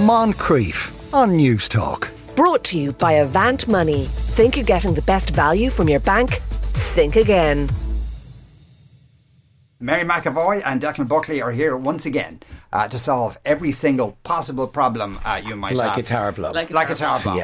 Moncrief on News Talk. Brought to you by Avant Money. Think you're getting the best value from your bank? Think again. Mary McAvoy and Declan Buckley are here once again to solve every single possible problem you might have. Like a tower block.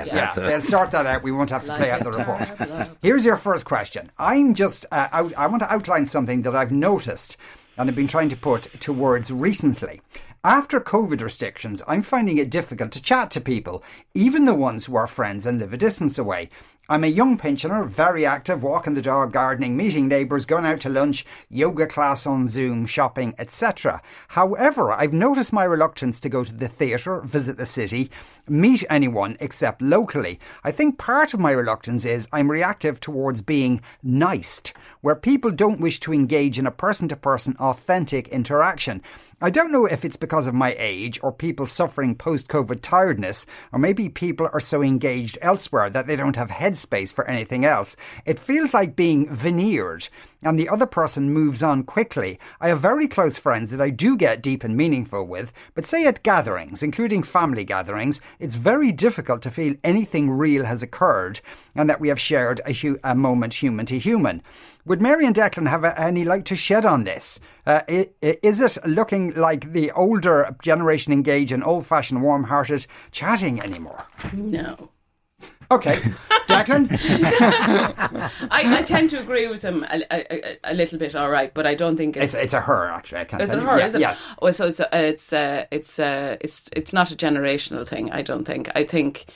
Yeah. They'll sort that out. We won't have to play out the report. Here's your first question. I'm just I want to outline something that I've noticed and I've been trying to put to words recently. After COVID restrictions, I'm finding it difficult to chat to people, even the ones who are friends and live a distance away. I'm a young pensioner, very active, walking the dog, gardening, meeting neighbours, going out to lunch, yoga class on Zoom, shopping, etc. However, I've noticed my reluctance to go to the theatre, visit the city, meet anyone except locally. I think part of my reluctance is I'm reactive towards being niced, where people don't wish to engage in a person-to-person authentic interaction. I don't know if it's because of my age or people suffering post-COVID tiredness, or maybe people are so engaged elsewhere that they don't have headspace for anything else. It feels like being veneered and the other person moves on quickly. I have very close friends that I do get deep and meaningful with, but say at gatherings, including family gatherings, it's very difficult to feel anything real has occurred and that we have shared a moment human to human. Would Mary and Declan have any light to shed on this? Is it looking like the older generation engage in old-fashioned, warm-hearted chatting anymore? No. Okay. Declan? I tend to agree with him a little bit, all right, but I don't think it's a her, actually. I can't tell you. Is it her? Yeah, is it? Yes. Oh, so it's not a generational thing, I don't think. I think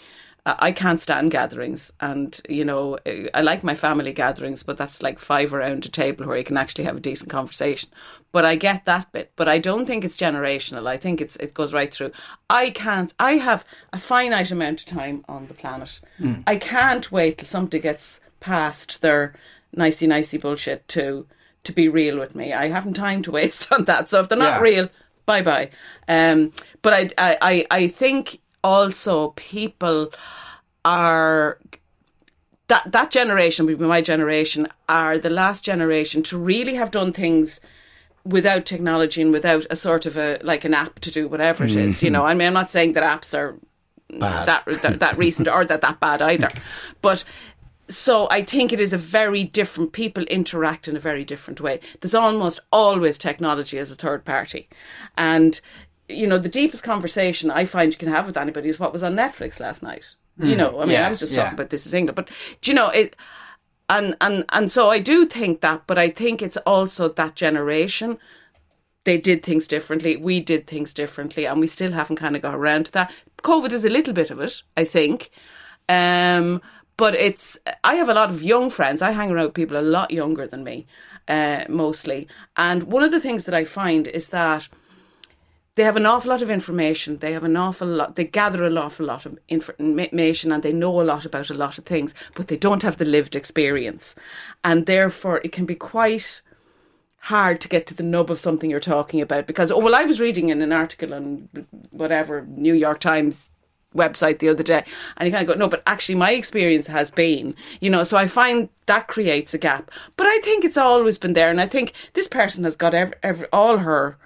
I can't stand gatherings, and you know, I like my family gatherings, but that's like five around a table where you can actually have a decent conversation. But I get that bit, but I don't think it's generational. I think it goes right through. I have a finite amount of time on the planet. Mm. I can't wait till somebody gets past their nicey bullshit to be real with me. I haven't time to waste on that. So if they're not real, bye. But I think also people are, that generation, would be my generation, are the last generation to really have done things without technology and without a sort of like an app to do whatever it is. You know, I mean, I'm not saying that apps are bad. that recent or that bad either. But so I think it is a very different, people interact in a very different way. There's almost always technology as a third party. And you know, the deepest conversation I find you can have with anybody is what was on Netflix last night. Mm. You know, I mean, I was just talking about This Is England, but do you know it? And so I do think that, but I think it's also that generation. They did things differently. We did things differently, and we still haven't kind of got around to that. COVID is a little bit of it, I think. But I have a lot of young friends. I hang around with people a lot younger than me, mostly. And one of the things that I find is that they have an awful lot of information. They gather an awful lot of information, and they know a lot about a lot of things, but they don't have the lived experience. And therefore, it can be quite hard to get to the nub of something you're talking about because, I was reading in an article on whatever, New York Times website the other day, and you kind of go, no, but actually my experience has been, you know, so I find that creates a gap. But I think it's always been there, and I think this person has got all her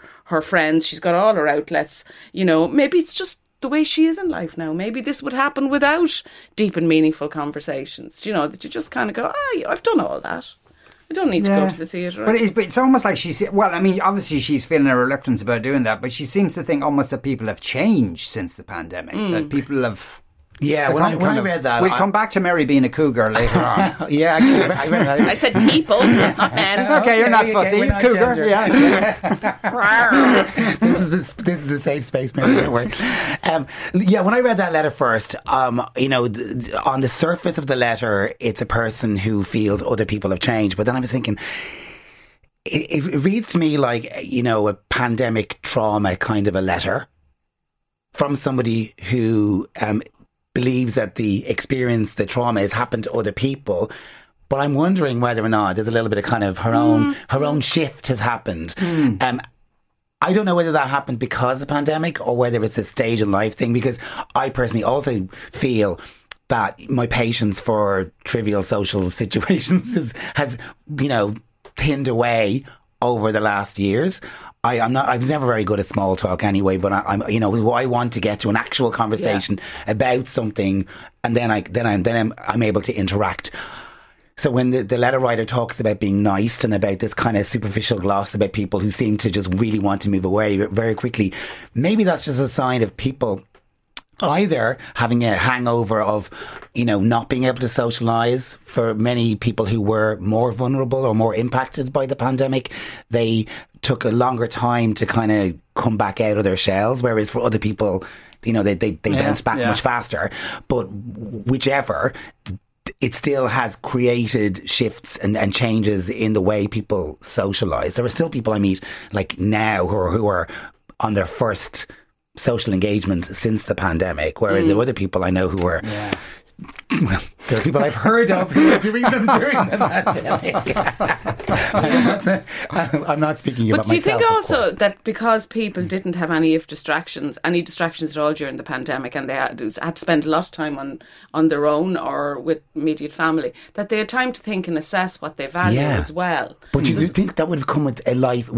friends, she's got all her outlets, you know. Maybe it's just the way she is in life now. Maybe this would happen without deep and meaningful conversations, you know, that you just kind of go, I've done all that. I don't need to go to the theatre. But it's almost like she's... Well, I mean, obviously she's feeling a reluctance about doing that, but she seems to think almost that people have changed since the pandemic, that people have... Yeah, when I read that... We'll come back to Mary being a cougar later on. Yeah, actually, I read that. I said people, not men. Okay, you're not fussy. You're not cougar, gender. Yeah. This is a safe space, Mary, don't worry. Yeah, when I read that letter first, you know, on the surface of the letter, it's a person who feels other people have changed. But then I was thinking... It reads to me like, you know, a pandemic trauma kind of a letter from somebody who... believes that the experience, the trauma has happened to other people. But I'm wondering whether or not there's a little bit of kind of her own shift has happened. Mm. I don't know whether that happened because of the pandemic or whether it's a stage in life thing, because I personally also feel that my patience for trivial social situations has thinned away over the last years. I was never very good at small talk anyway, but I'm, you know, I want to get to an actual conversation about something, and then I'm able to interact. So when the letter writer talks about being nice and about this kind of superficial gloss about people who seem to just really want to move away very quickly, maybe that's just a sign of people either having a hangover of, you know, not being able to socialise. For many people who were more vulnerable or more impacted by the pandemic, they took a longer time to kind of come back out of their shells, whereas for other people, you know, they bounce back much faster. But whichever, it still has created shifts and changes in the way people socialise. There are still people I meet, like now, who are on their first social engagement since the pandemic, whereas there are other people I know who were, well, there are people I've heard of who are doing them during the pandemic. I'm not speaking about myself. But do you think also that because people didn't have any distractions at all during the pandemic, and they had to spend a lot of time on their own or with immediate family, that they had time to think and assess what they value as well? But do you think that would have come with a life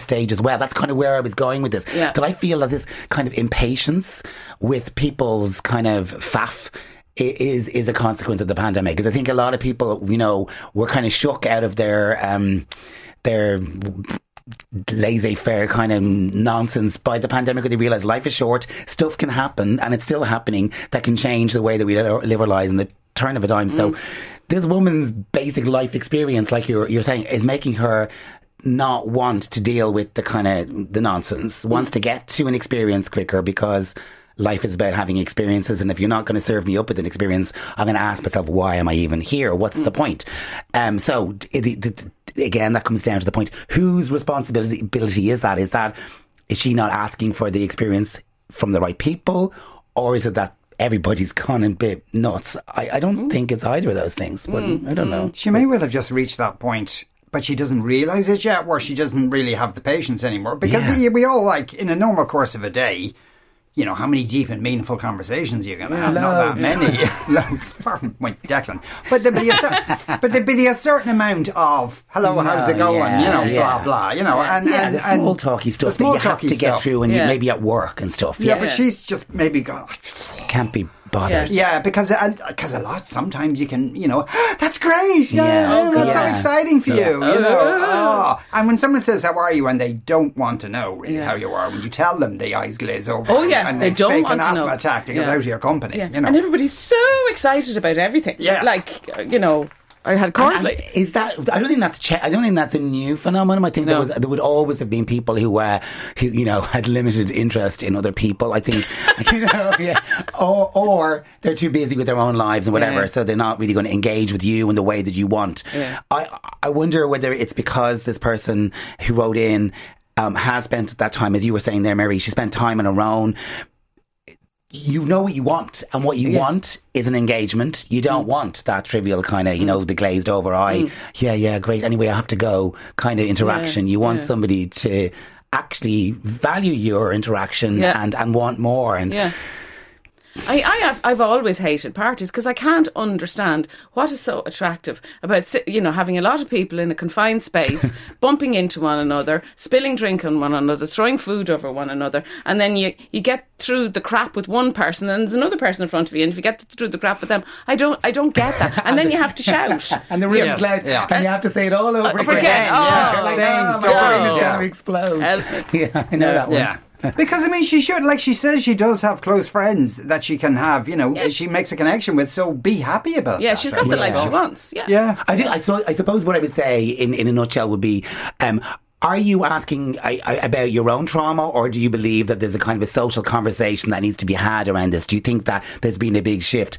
stage as well? That's kind of where I was going with this. Yeah. That I feel that this kind of impatience with people's kind of faff is a consequence of the pandemic, because I think a lot of people, you know, were kind of shook out of their laissez-faire kind of nonsense by the pandemic, because they realised life is short, stuff can happen, and it's still happening, that can change the way that we live our lives in the turn of a dime. So this woman's basic life experience, like you're saying, is making her not want to deal with the kind of the nonsense, wants to get to an experience quicker, because life is about having experiences, and if you're not going to serve me up with an experience, I'm going to ask myself, why am I even here? What's the point? So, again, that comes down to the point. Whose responsibility is that? Is she not asking for the experience from the right people? Or is it that everybody's gone a bit nuts? I don't think it's either of those things, but I don't know. She may well have just reached that point, but she doesn't realise it yet, or she doesn't really have the patience anymore. Because we all, like, in a normal course of a day, you know, how many deep and meaningful conversations you're going to have? Loads. Not that many. Loads. Far from Declan. But there'd be a certain amount of, hello, how's it going? Yeah, you know, blah, blah, you know. And the small talky stuff that you have to get through when you're maybe at work and stuff. Yeah, but she's just maybe gone, can't be bothered. Yeah, because a lot, sometimes you can, you know, that's great. That's so exciting for you, you know. Oh. And when someone says, how are you? And they don't want to know really how you are. When you tell them, the eyes glaze over. Oh, yeah. And they don't want to know. An asthma attack to get out of your company. Yeah. You know. And everybody's so excited about everything. Yes. Like, you know, I had conflict. Is that? I don't think that's a new phenomenon. I think there would always have been people who you know had limited interest in other people. I think you know, or they're too busy with their own lives and whatever, so they're not really going to engage with you in the way that you want. Yeah. I wonder whether it's because this person who wrote in has spent that time, as you were saying there, Mary. She spent time on her own. You know what you want, and what you want is an engagement. You don't want that trivial kind of, you know, the glazed over eye. Yeah, great. Anyway, I have to go kind of interaction. You want somebody to actually value your interaction and want more. And I've always hated parties, because I can't understand what is so attractive about, you know, having a lot of people in a confined space, bumping into one another, spilling drink on one another, throwing food over one another, and then you get through the crap with one person and there's another person in front of you, and if you get through the crap with them, I don't get that. And then you have to shout and the room explodes and you have to say it all over again. It's going to explode. I know that one. Yeah. Because, I mean, she should, like she says, she does have close friends that she can have, you know, she makes a connection with, so be happy about that. Yeah, she's got the life she wants. Yeah. I suppose what I would say in a nutshell would be, are you asking about your own trauma, or do you believe that there's a kind of a social conversation that needs to be had around this? Do you think that there's been a big shift?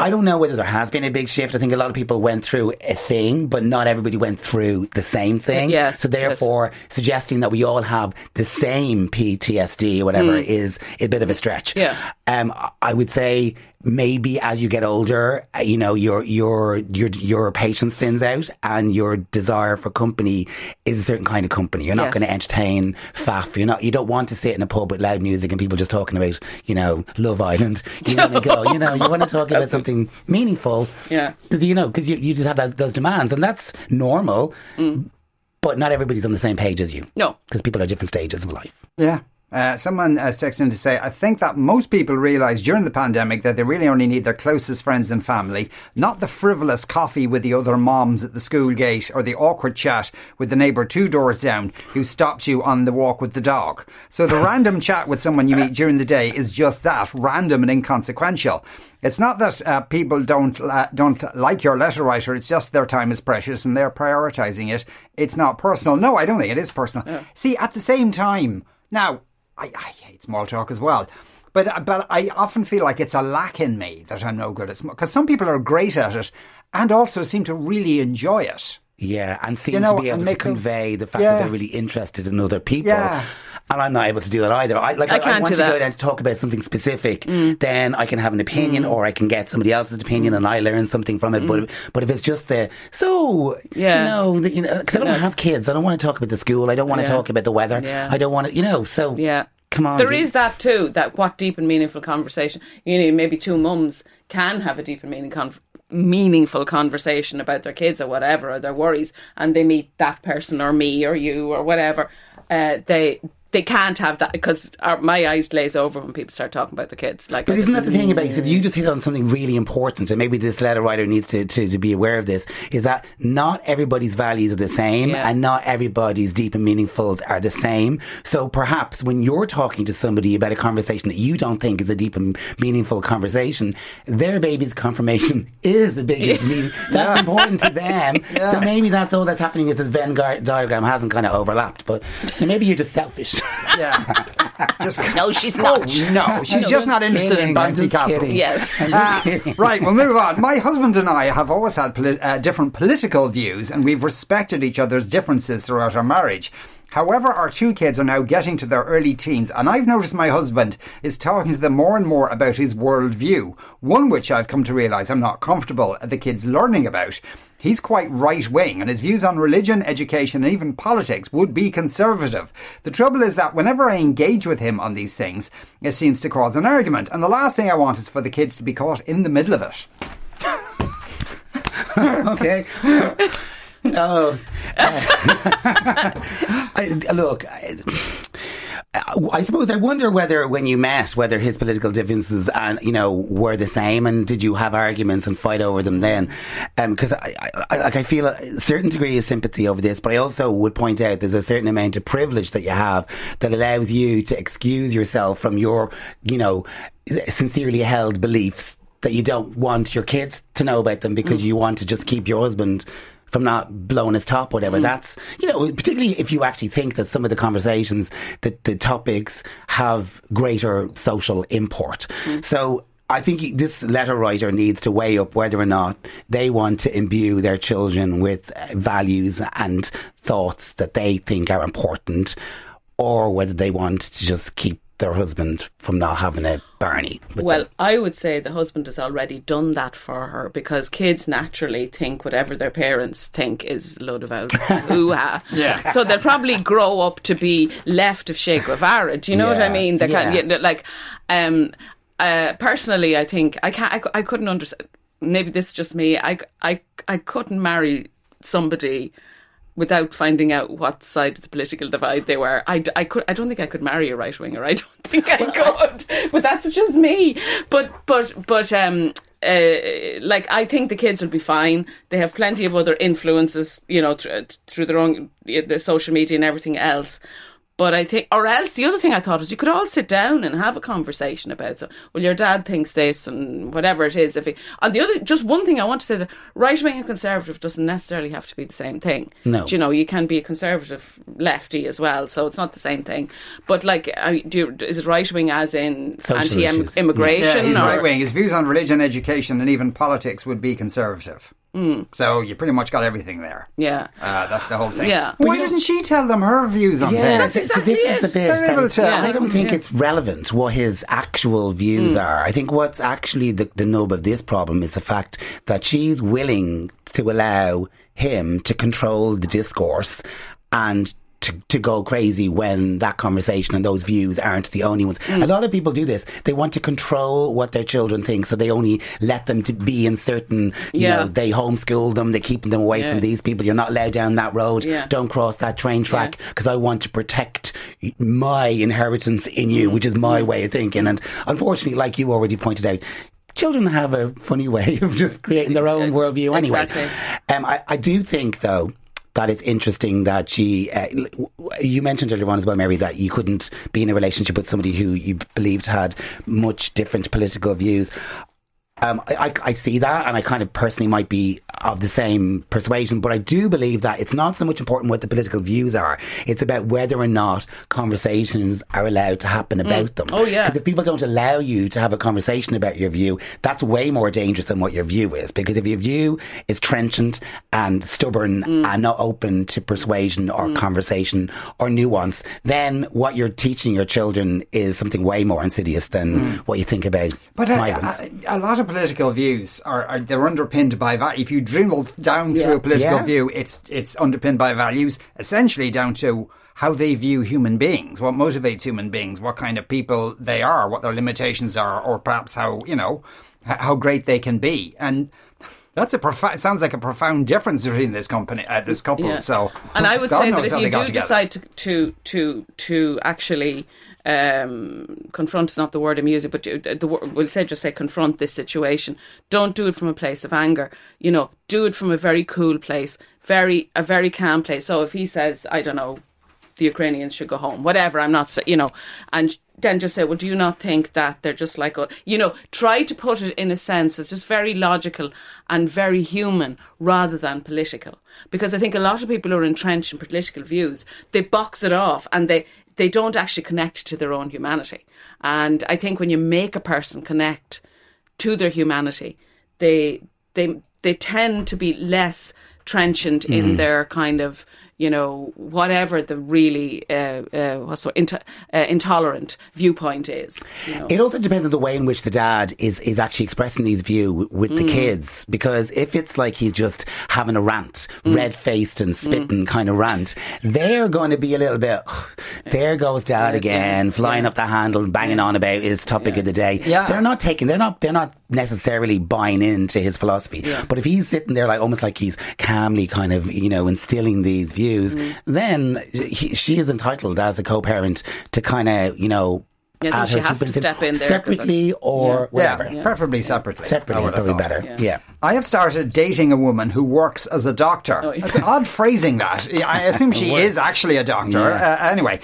I don't know whether there has been a big shift. I think a lot of people went through a thing, but not everybody went through the same thing. Yes, so therefore, suggesting that we all have the same PTSD or whatever is a bit of a stretch. Yeah. I would say maybe as you get older, you know, your patience thins out, and your desire for company is a certain kind of company. You're not going to entertain faff. You don't want to sit in a pub with loud music and people just talking about, you know, Love Island. You want to go, you know, you want to talk about something meaningful, because you just have those demands, and that's normal. But not everybody's on the same page as you. No. Because people are at different stages of life. Yeah. Someone has texted in to say, I think that most people realised during the pandemic that they really only need their closest friends and family, not the frivolous coffee with the other moms at the school gate or the awkward chat with the neighbour 2 doors down who stops you on the walk with the dog. So the random chat with someone you meet during the day is just that, random and inconsequential. It's not that people don't like your letter writer. It's just their time is precious and they're prioritising it. It's not personal. No, I don't think it is personal. Yeah. See, at the same time, now... I hate small talk as well. But I often feel like it's a lack in me that I'm no good at small talk. Because some people are great at it and also seem to really enjoy it. Yeah, and seem to be able to convey the fact that they're really interested in other people. Yeah. And I'm not able to do that either. I want to go down to talk about something specific. Mm. Then I can have an opinion or I can get somebody else's opinion and I learn something from it. But if it's just because I don't want to have kids. I don't want to talk about the school. I don't want to talk about the weather. Yeah. I don't want to, come on. There is that too, that what deep and meaningful conversation. You know, maybe 2 mums can have a deep and meaningful conversation about their kids or whatever, or their worries, and they meet that person or me or you or whatever. They can't have that because my eyes glaze over when people start talking about their kids. Like, but isn't that the thing about you said you just hit on something really important, and maybe this letter writer needs to be aware of this, is that not everybody's values are the same and not everybody's deep and meaningfuls are the same. So perhaps when you're talking to somebody about a conversation that you don't think is a deep and meaningful conversation, their baby's confirmation is the biggest meaning. That's important to them. Yeah. So maybe that's all that's happening is this Venn diagram hasn't kind of overlapped. But so maybe you're just selfish. Yeah. No, she's not. No, she's just not interested in bouncy castles. Yes. Right, we'll move on. My husband and I have always had different political views, and we've respected each other's differences throughout our marriage. However, our 2 kids are now getting to their early teens, and I've noticed my husband is talking to them more and more about his worldview, one which I've come to realise I'm not comfortable the kids learning about. He's quite right-wing, and his views on religion, education and even politics would be conservative. The trouble is that whenever I engage with him on these things, it seems to cause an argument, and the last thing I want is for the kids to be caught in the middle of it. Okay. Oh, look, I suppose I wonder whether when you met, whether his political differences and were the same, and did you have arguments and fight over them then? Because I feel a certain degree of sympathy over this, but I also would point out there's a certain amount of privilege that you have that allows you to excuse yourself from your, sincerely held beliefs that you don't want your kids to know about them because you want to just keep your husband from not blowing his top, whatever. That's, particularly if you actually think that some of the conversations, that the topics have greater social import. Mm. So I think this letter writer needs to weigh up whether or not they want to imbue their children with values and thoughts that they think are important, or whether they want to just keep their husband from not having a Barney. Well, them. I would say the husband has already done that for her, because kids naturally think whatever their parents think is a load of ooh-ha. Yeah. So they'll probably grow up to be left of Che Guevara. Do you know what I mean? They can't, personally, I think I couldn't understand. Maybe this is just me. I couldn't marry somebody without finding out what side of the political divide they were. I don't think I could marry a right winger. I don't think I could. But that's just me. But I think the kids will be fine. They have plenty of other influences, through their own their social media and everything else. But I think, or else the other thing I thought is you could all sit down and have a conversation about, well, your dad thinks this and whatever it is. Just one thing I want to say, that right wing and conservative doesn't necessarily have to be the same thing. No. Do you know, you can be a conservative lefty as well, so it's not the same thing. But is it right wing as in anti-immigration? Yeah, he's right wing. His views on religion, education and even politics would be conservative. Mm. So you pretty much got everything there. Yeah. That's the whole thing. Yeah. Why doesn't she tell them her views on things? I don't think it's relevant what his actual views are. I think what's actually the nub of this problem is the fact that she's willing to allow him to control the discourse and to go crazy when that conversation and those views aren't the only ones. Mm. A lot of people do this. They want to control what their children think, so they only let them to be in certain, you know, they homeschool them, they keep them away from these people. You're not allowed down that road. Yeah. Don't cross that train track because I want to protect my inheritance in you, which is my way of thinking. And unfortunately, like you already pointed out, children have a funny way of just creating their own worldview anyway. Exactly. I do think, though, that it's interesting that she, you mentioned earlier on as well, Mary, that you couldn't be in a relationship with somebody who you believed had much different political views. I see that, and I kind of personally might be of the same persuasion, but I do believe that it's not so much important what the political views are. It's about whether or not conversations are allowed to happen about them. Oh, yeah. Because if people don't allow you to have a conversation about your view, that's way more dangerous than what your view is. Because if your view is trenchant and stubborn and not open to persuasion or conversation or nuance, then what you're teaching your children is something way more insidious than what you think about. But a lot of political views are they're underpinned by if you drill down through a political view, it's underpinned by values, essentially down to how they view human beings, what motivates human beings, what kind of people they are, what their limitations are, or perhaps how, you know, how great they can be. And that's it sounds like a profound difference between this couple. Yeah. So, and I would say that if you do decide to actually confront, not the word I'm using, but we'll just say confront this situation. Don't do it from a place of anger. You know, do it from a very cool place, a very calm place. So if he says, I don't know, the Ukrainians should go home, whatever. I'm not, you know, and then just say, well, do you not think that they're just like, you know, try to put it in a sense that's just very logical and very human rather than political. Because I think a lot of people who are entrenched in political views, they box it off and they don't actually connect to their own humanity. And I think when you make a person connect to their humanity, they tend to be less trenchant in their kind of, you know, whatever the really intolerant viewpoint is. You know. It also depends on the way in which the dad is actually expressing these views with the kids. Because if it's like he's just having a rant, red-faced and spitting kind of rant, they're going to be a little bit, there goes dad again, flying off the handle, banging on about his topic of the day. Yeah. They're not necessarily buying into his philosophy. Yeah. But if he's sitting there like almost like he's calmly kind of, you know, instilling these views, then she is entitled as a co-parent to kind of, you know, she has to step in there separately or whatever. Yeah, preferably separately. Separately would probably better. Yeah. I have started dating a woman who works as a doctor. Oh, yeah. That's an odd phrasing, that. I assume she is actually a doctor. Yeah. Anyway,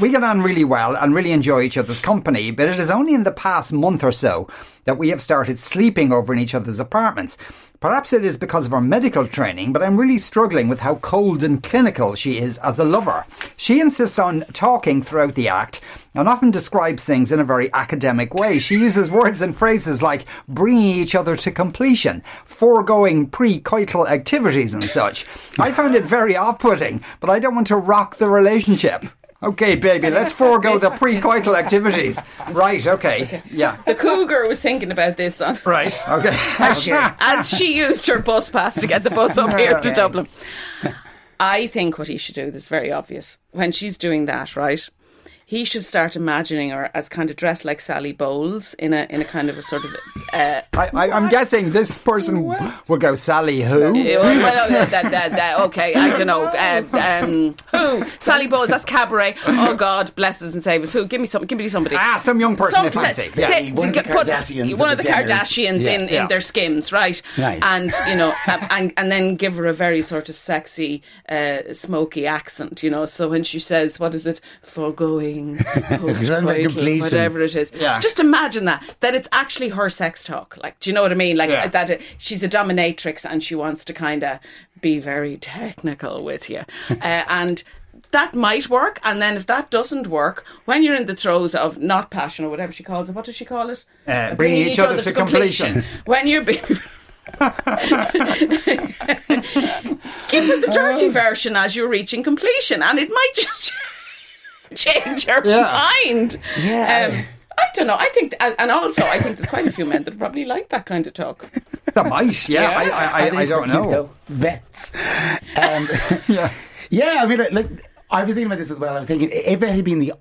we get on really well and really enjoy each other's company, but it is only in the past month or so that we have started sleeping over in each other's apartments. Perhaps it is because of our medical training, but I'm really struggling with how cold and clinical she is as a lover. She insists on talking throughout the act and often describes things in a very academic way. She uses words and phrases like bringing each other to completion, foregoing pre-coital activities and such. I found it very off-putting, but I don't want to rock the relationship. Okay, baby, let's forego the pre-coital activities. Right, okay. Yeah. The cougar was thinking about this. Right, okay. As she used her bus pass to get the bus up here to Dublin. I think what he should do, this is very obvious, when she's doing that, right, he should start imagining her as kind of dressed like Sally Bowles in a kind of a sort of... I'm guessing this person will go, Sally who? Okay, I don't know. Who? Sally Bowles, that's cabaret. Oh, God, bless us and save us. Who? Give me somebody. Ah, some young person if I say. One of the Kardashians in their skims, right? Nice. And, you know, and then give her a very sort of sexy, smoky accent, you know. So when she says, what is it? Forgoing. Whatever it is, just imagine that it's actually her sex talk. Like, do you know what I mean? Like that she's a dominatrix and she wants to kind of be very technical with you, and that might work. And then if that doesn't work, when you're in the throes of not passion or whatever she calls it, what does she call it? Bringing each other to completion. When you're being give her the dirty version as you're reaching completion, and it might just change her mind. I don't know. I think, and also I think there's quite a few men that probably like that kind of talk. That might, I don't know. Vets. Yeah. I mean, like, I was thinking about this as well. I was thinking, if it had been the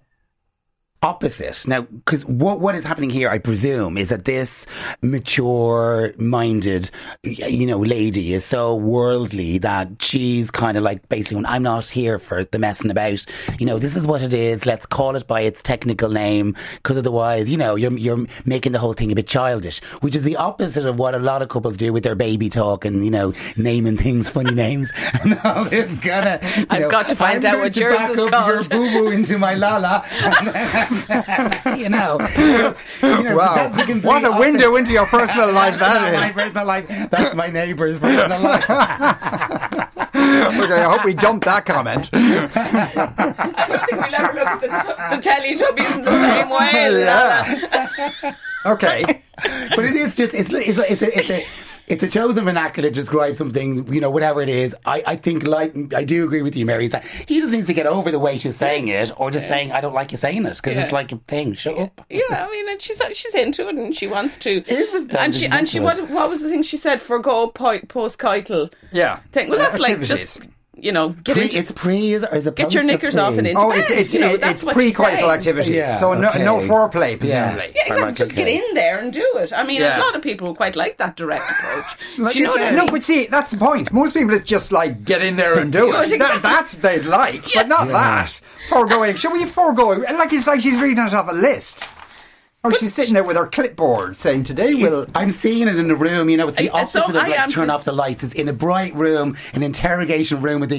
opposite. Now, because what is happening here, I presume, is that this mature-minded, lady is so worldly that she's kind of like, basically, I'm not here for the messing about. You know, this is what it is. Let's call it by its technical name, because otherwise, you're making the whole thing a bit childish, which is the opposite of what a lot of couples do with their baby talk and, naming things funny names. And all this kind of, I've got to find out what yours is called. Your boo-boo into my lala. And then, wow! What a window into your personal life that is. My personal life. That's my neighbour's personal life. Okay, I hope we dumped that comment. I don't think we'll ever look at the Teletubbies in the same way. Yeah. Okay, but it is just it's a chosen vernacular to describe something, whatever it is. I think, I do agree with you, Mary, that he just needs to get over the way she's saying it, or just saying, I don't like you saying it, because it's like a thing, shut up. Yeah, I mean, and she's into it, and she wants to. What was the thing she said? Forgo post-coital thing. Well, that's like just... get pre, into, it's pre or is it get your knickers off and into bed. It's pre-coital activities, so no foreplay presumably. Yeah, exactly. Just get in there and do it. I mean, a lot of people quite like that direct approach. Like, do you know what I mean? No, but see, that's the point. Most people it's just like get in there and do it. Exactly. That's what they'd like, but not that foregoing. Shall we forego? Like it's like she's reading it off a list. Or she's sitting there with her clipboard saying, today we'll... I'm seeing it in a room, it's the opposite of like turn off the lights. It's in a bright room, an interrogation room with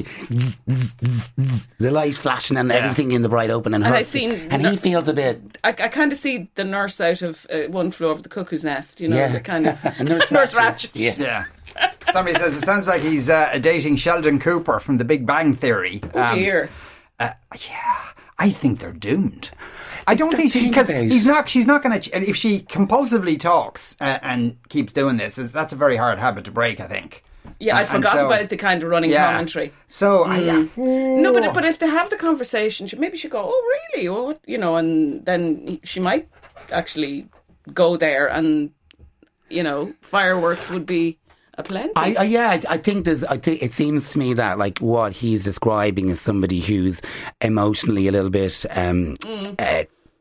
the light flashing and everything in the bright open. And I've seen... And he feels a bit... I kind of see the nurse out of One Flew Over the Cuckoo's Nest, the kind of... Nurse Ratchet. Yeah. Somebody says, it sounds like he's dating Sheldon Cooper from The Big Bang Theory. Oh, dear. I think they're doomed. I don't think because she's not going to, if she compulsively talks and keeps doing this, that's a very hard habit to break, I think. Yeah, I forgot about the kind of running commentary. So, no, but if they have the conversation, maybe she'll go, oh, really? Oh, and then she might actually go there and, fireworks would be aplenty. I think there's. I think it seems to me that like what he's describing is somebody who's emotionally a little bit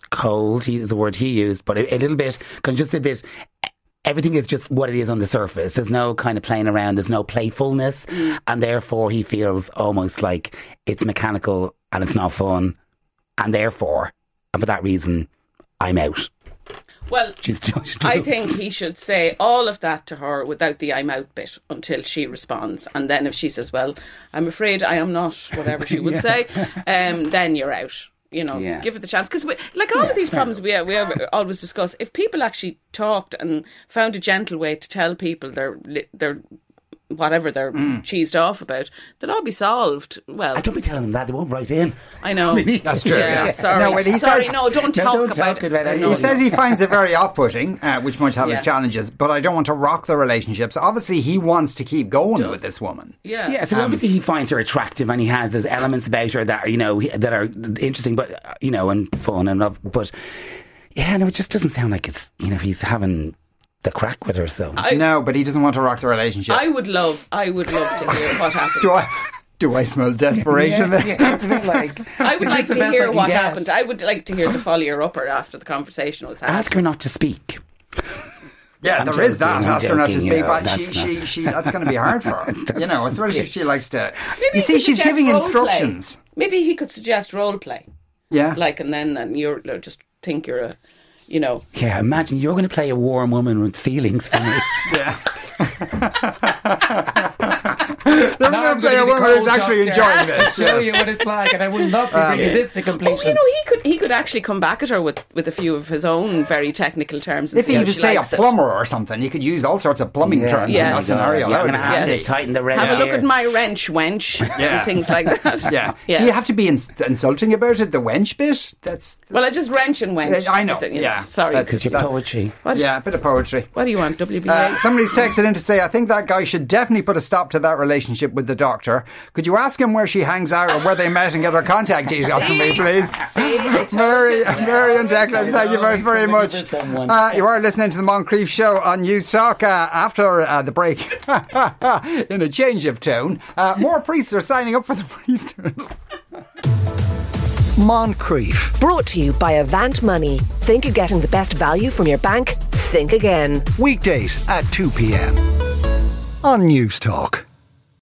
cold. Is the word he used, but a little bit, just a bit. Everything is just what it is on the surface. There's no kind of playing around. There's no playfulness, and therefore he feels almost like it's mechanical and it's not fun, and therefore, and for that reason, I'm out. Well, I think he should say all of that to her without the I'm out bit until she responds. And then if she says, well, I'm afraid I am not, whatever she would say, then you're out. Give it the chance. Because like all of these problems we always discuss, if people actually talked and found a gentle way to tell people they're whatever they're cheesed off about, they'll all be solved. Well, I don't be telling them that, they won't write in. I know. That's true. Yeah. Sorry. No, don't talk about it. He says he finds it very off-putting, which might have its challenges, but I don't want to rock the relationship. So obviously he wants to keep going with this woman. Yeah. Yeah, so obviously he finds her attractive and he has those elements about her that, that are interesting, but, and fun and love. But, it just doesn't sound like it's, he's having... the crack with herself. No, but he doesn't want to rock the relationship. I would love to hear what happened. Do I smell desperation there? Yeah, I would like to hear what happened. I would like to hear the follower-upper after the conversation was happening. Ask her not to speak. Yeah, there is that. Ask her not to speak, but that's going to be hard for her. Especially if she likes to... she's giving instructions. Play. Maybe he could suggest role play. Yeah. And then you just think you're a... Yeah, imagine you're going to play a warm woman with feelings for me. Yeah. They're going to play a woman who's actually enjoying this. Show you what it's like, and I would not be bringing this to completion. Oh, he could actually come back at her with a few of his own very technical terms. If he was, say, a plumber or something, you could use all sorts of plumbing terms in that scenario. Yeah, I'm going to have to tighten the wrench. Have a look at my wrench, wench, and things like that. Yeah. Yes. Do you have to be insulting about it? The wench bit? That's well, I just wrench and wench. I know. Sorry, because your poetry. What? Yeah, a bit of poetry. What do you want, WBA? Somebody's texted in to say, I think that guy should definitely put a stop to that relationship with the doctor. Could you ask him where she hangs out or where they met and get her contact details from me, please? Mary and Declan, thank you very much. You are listening to the Moncrief Show on News Talk. After the break, in a change of tone, more priests are signing up for the priesthood. Moncrief. Brought to you by Avant Money. Think you're getting the best value from your bank? Think again. Weekdays at 2 p.m. on News Talk.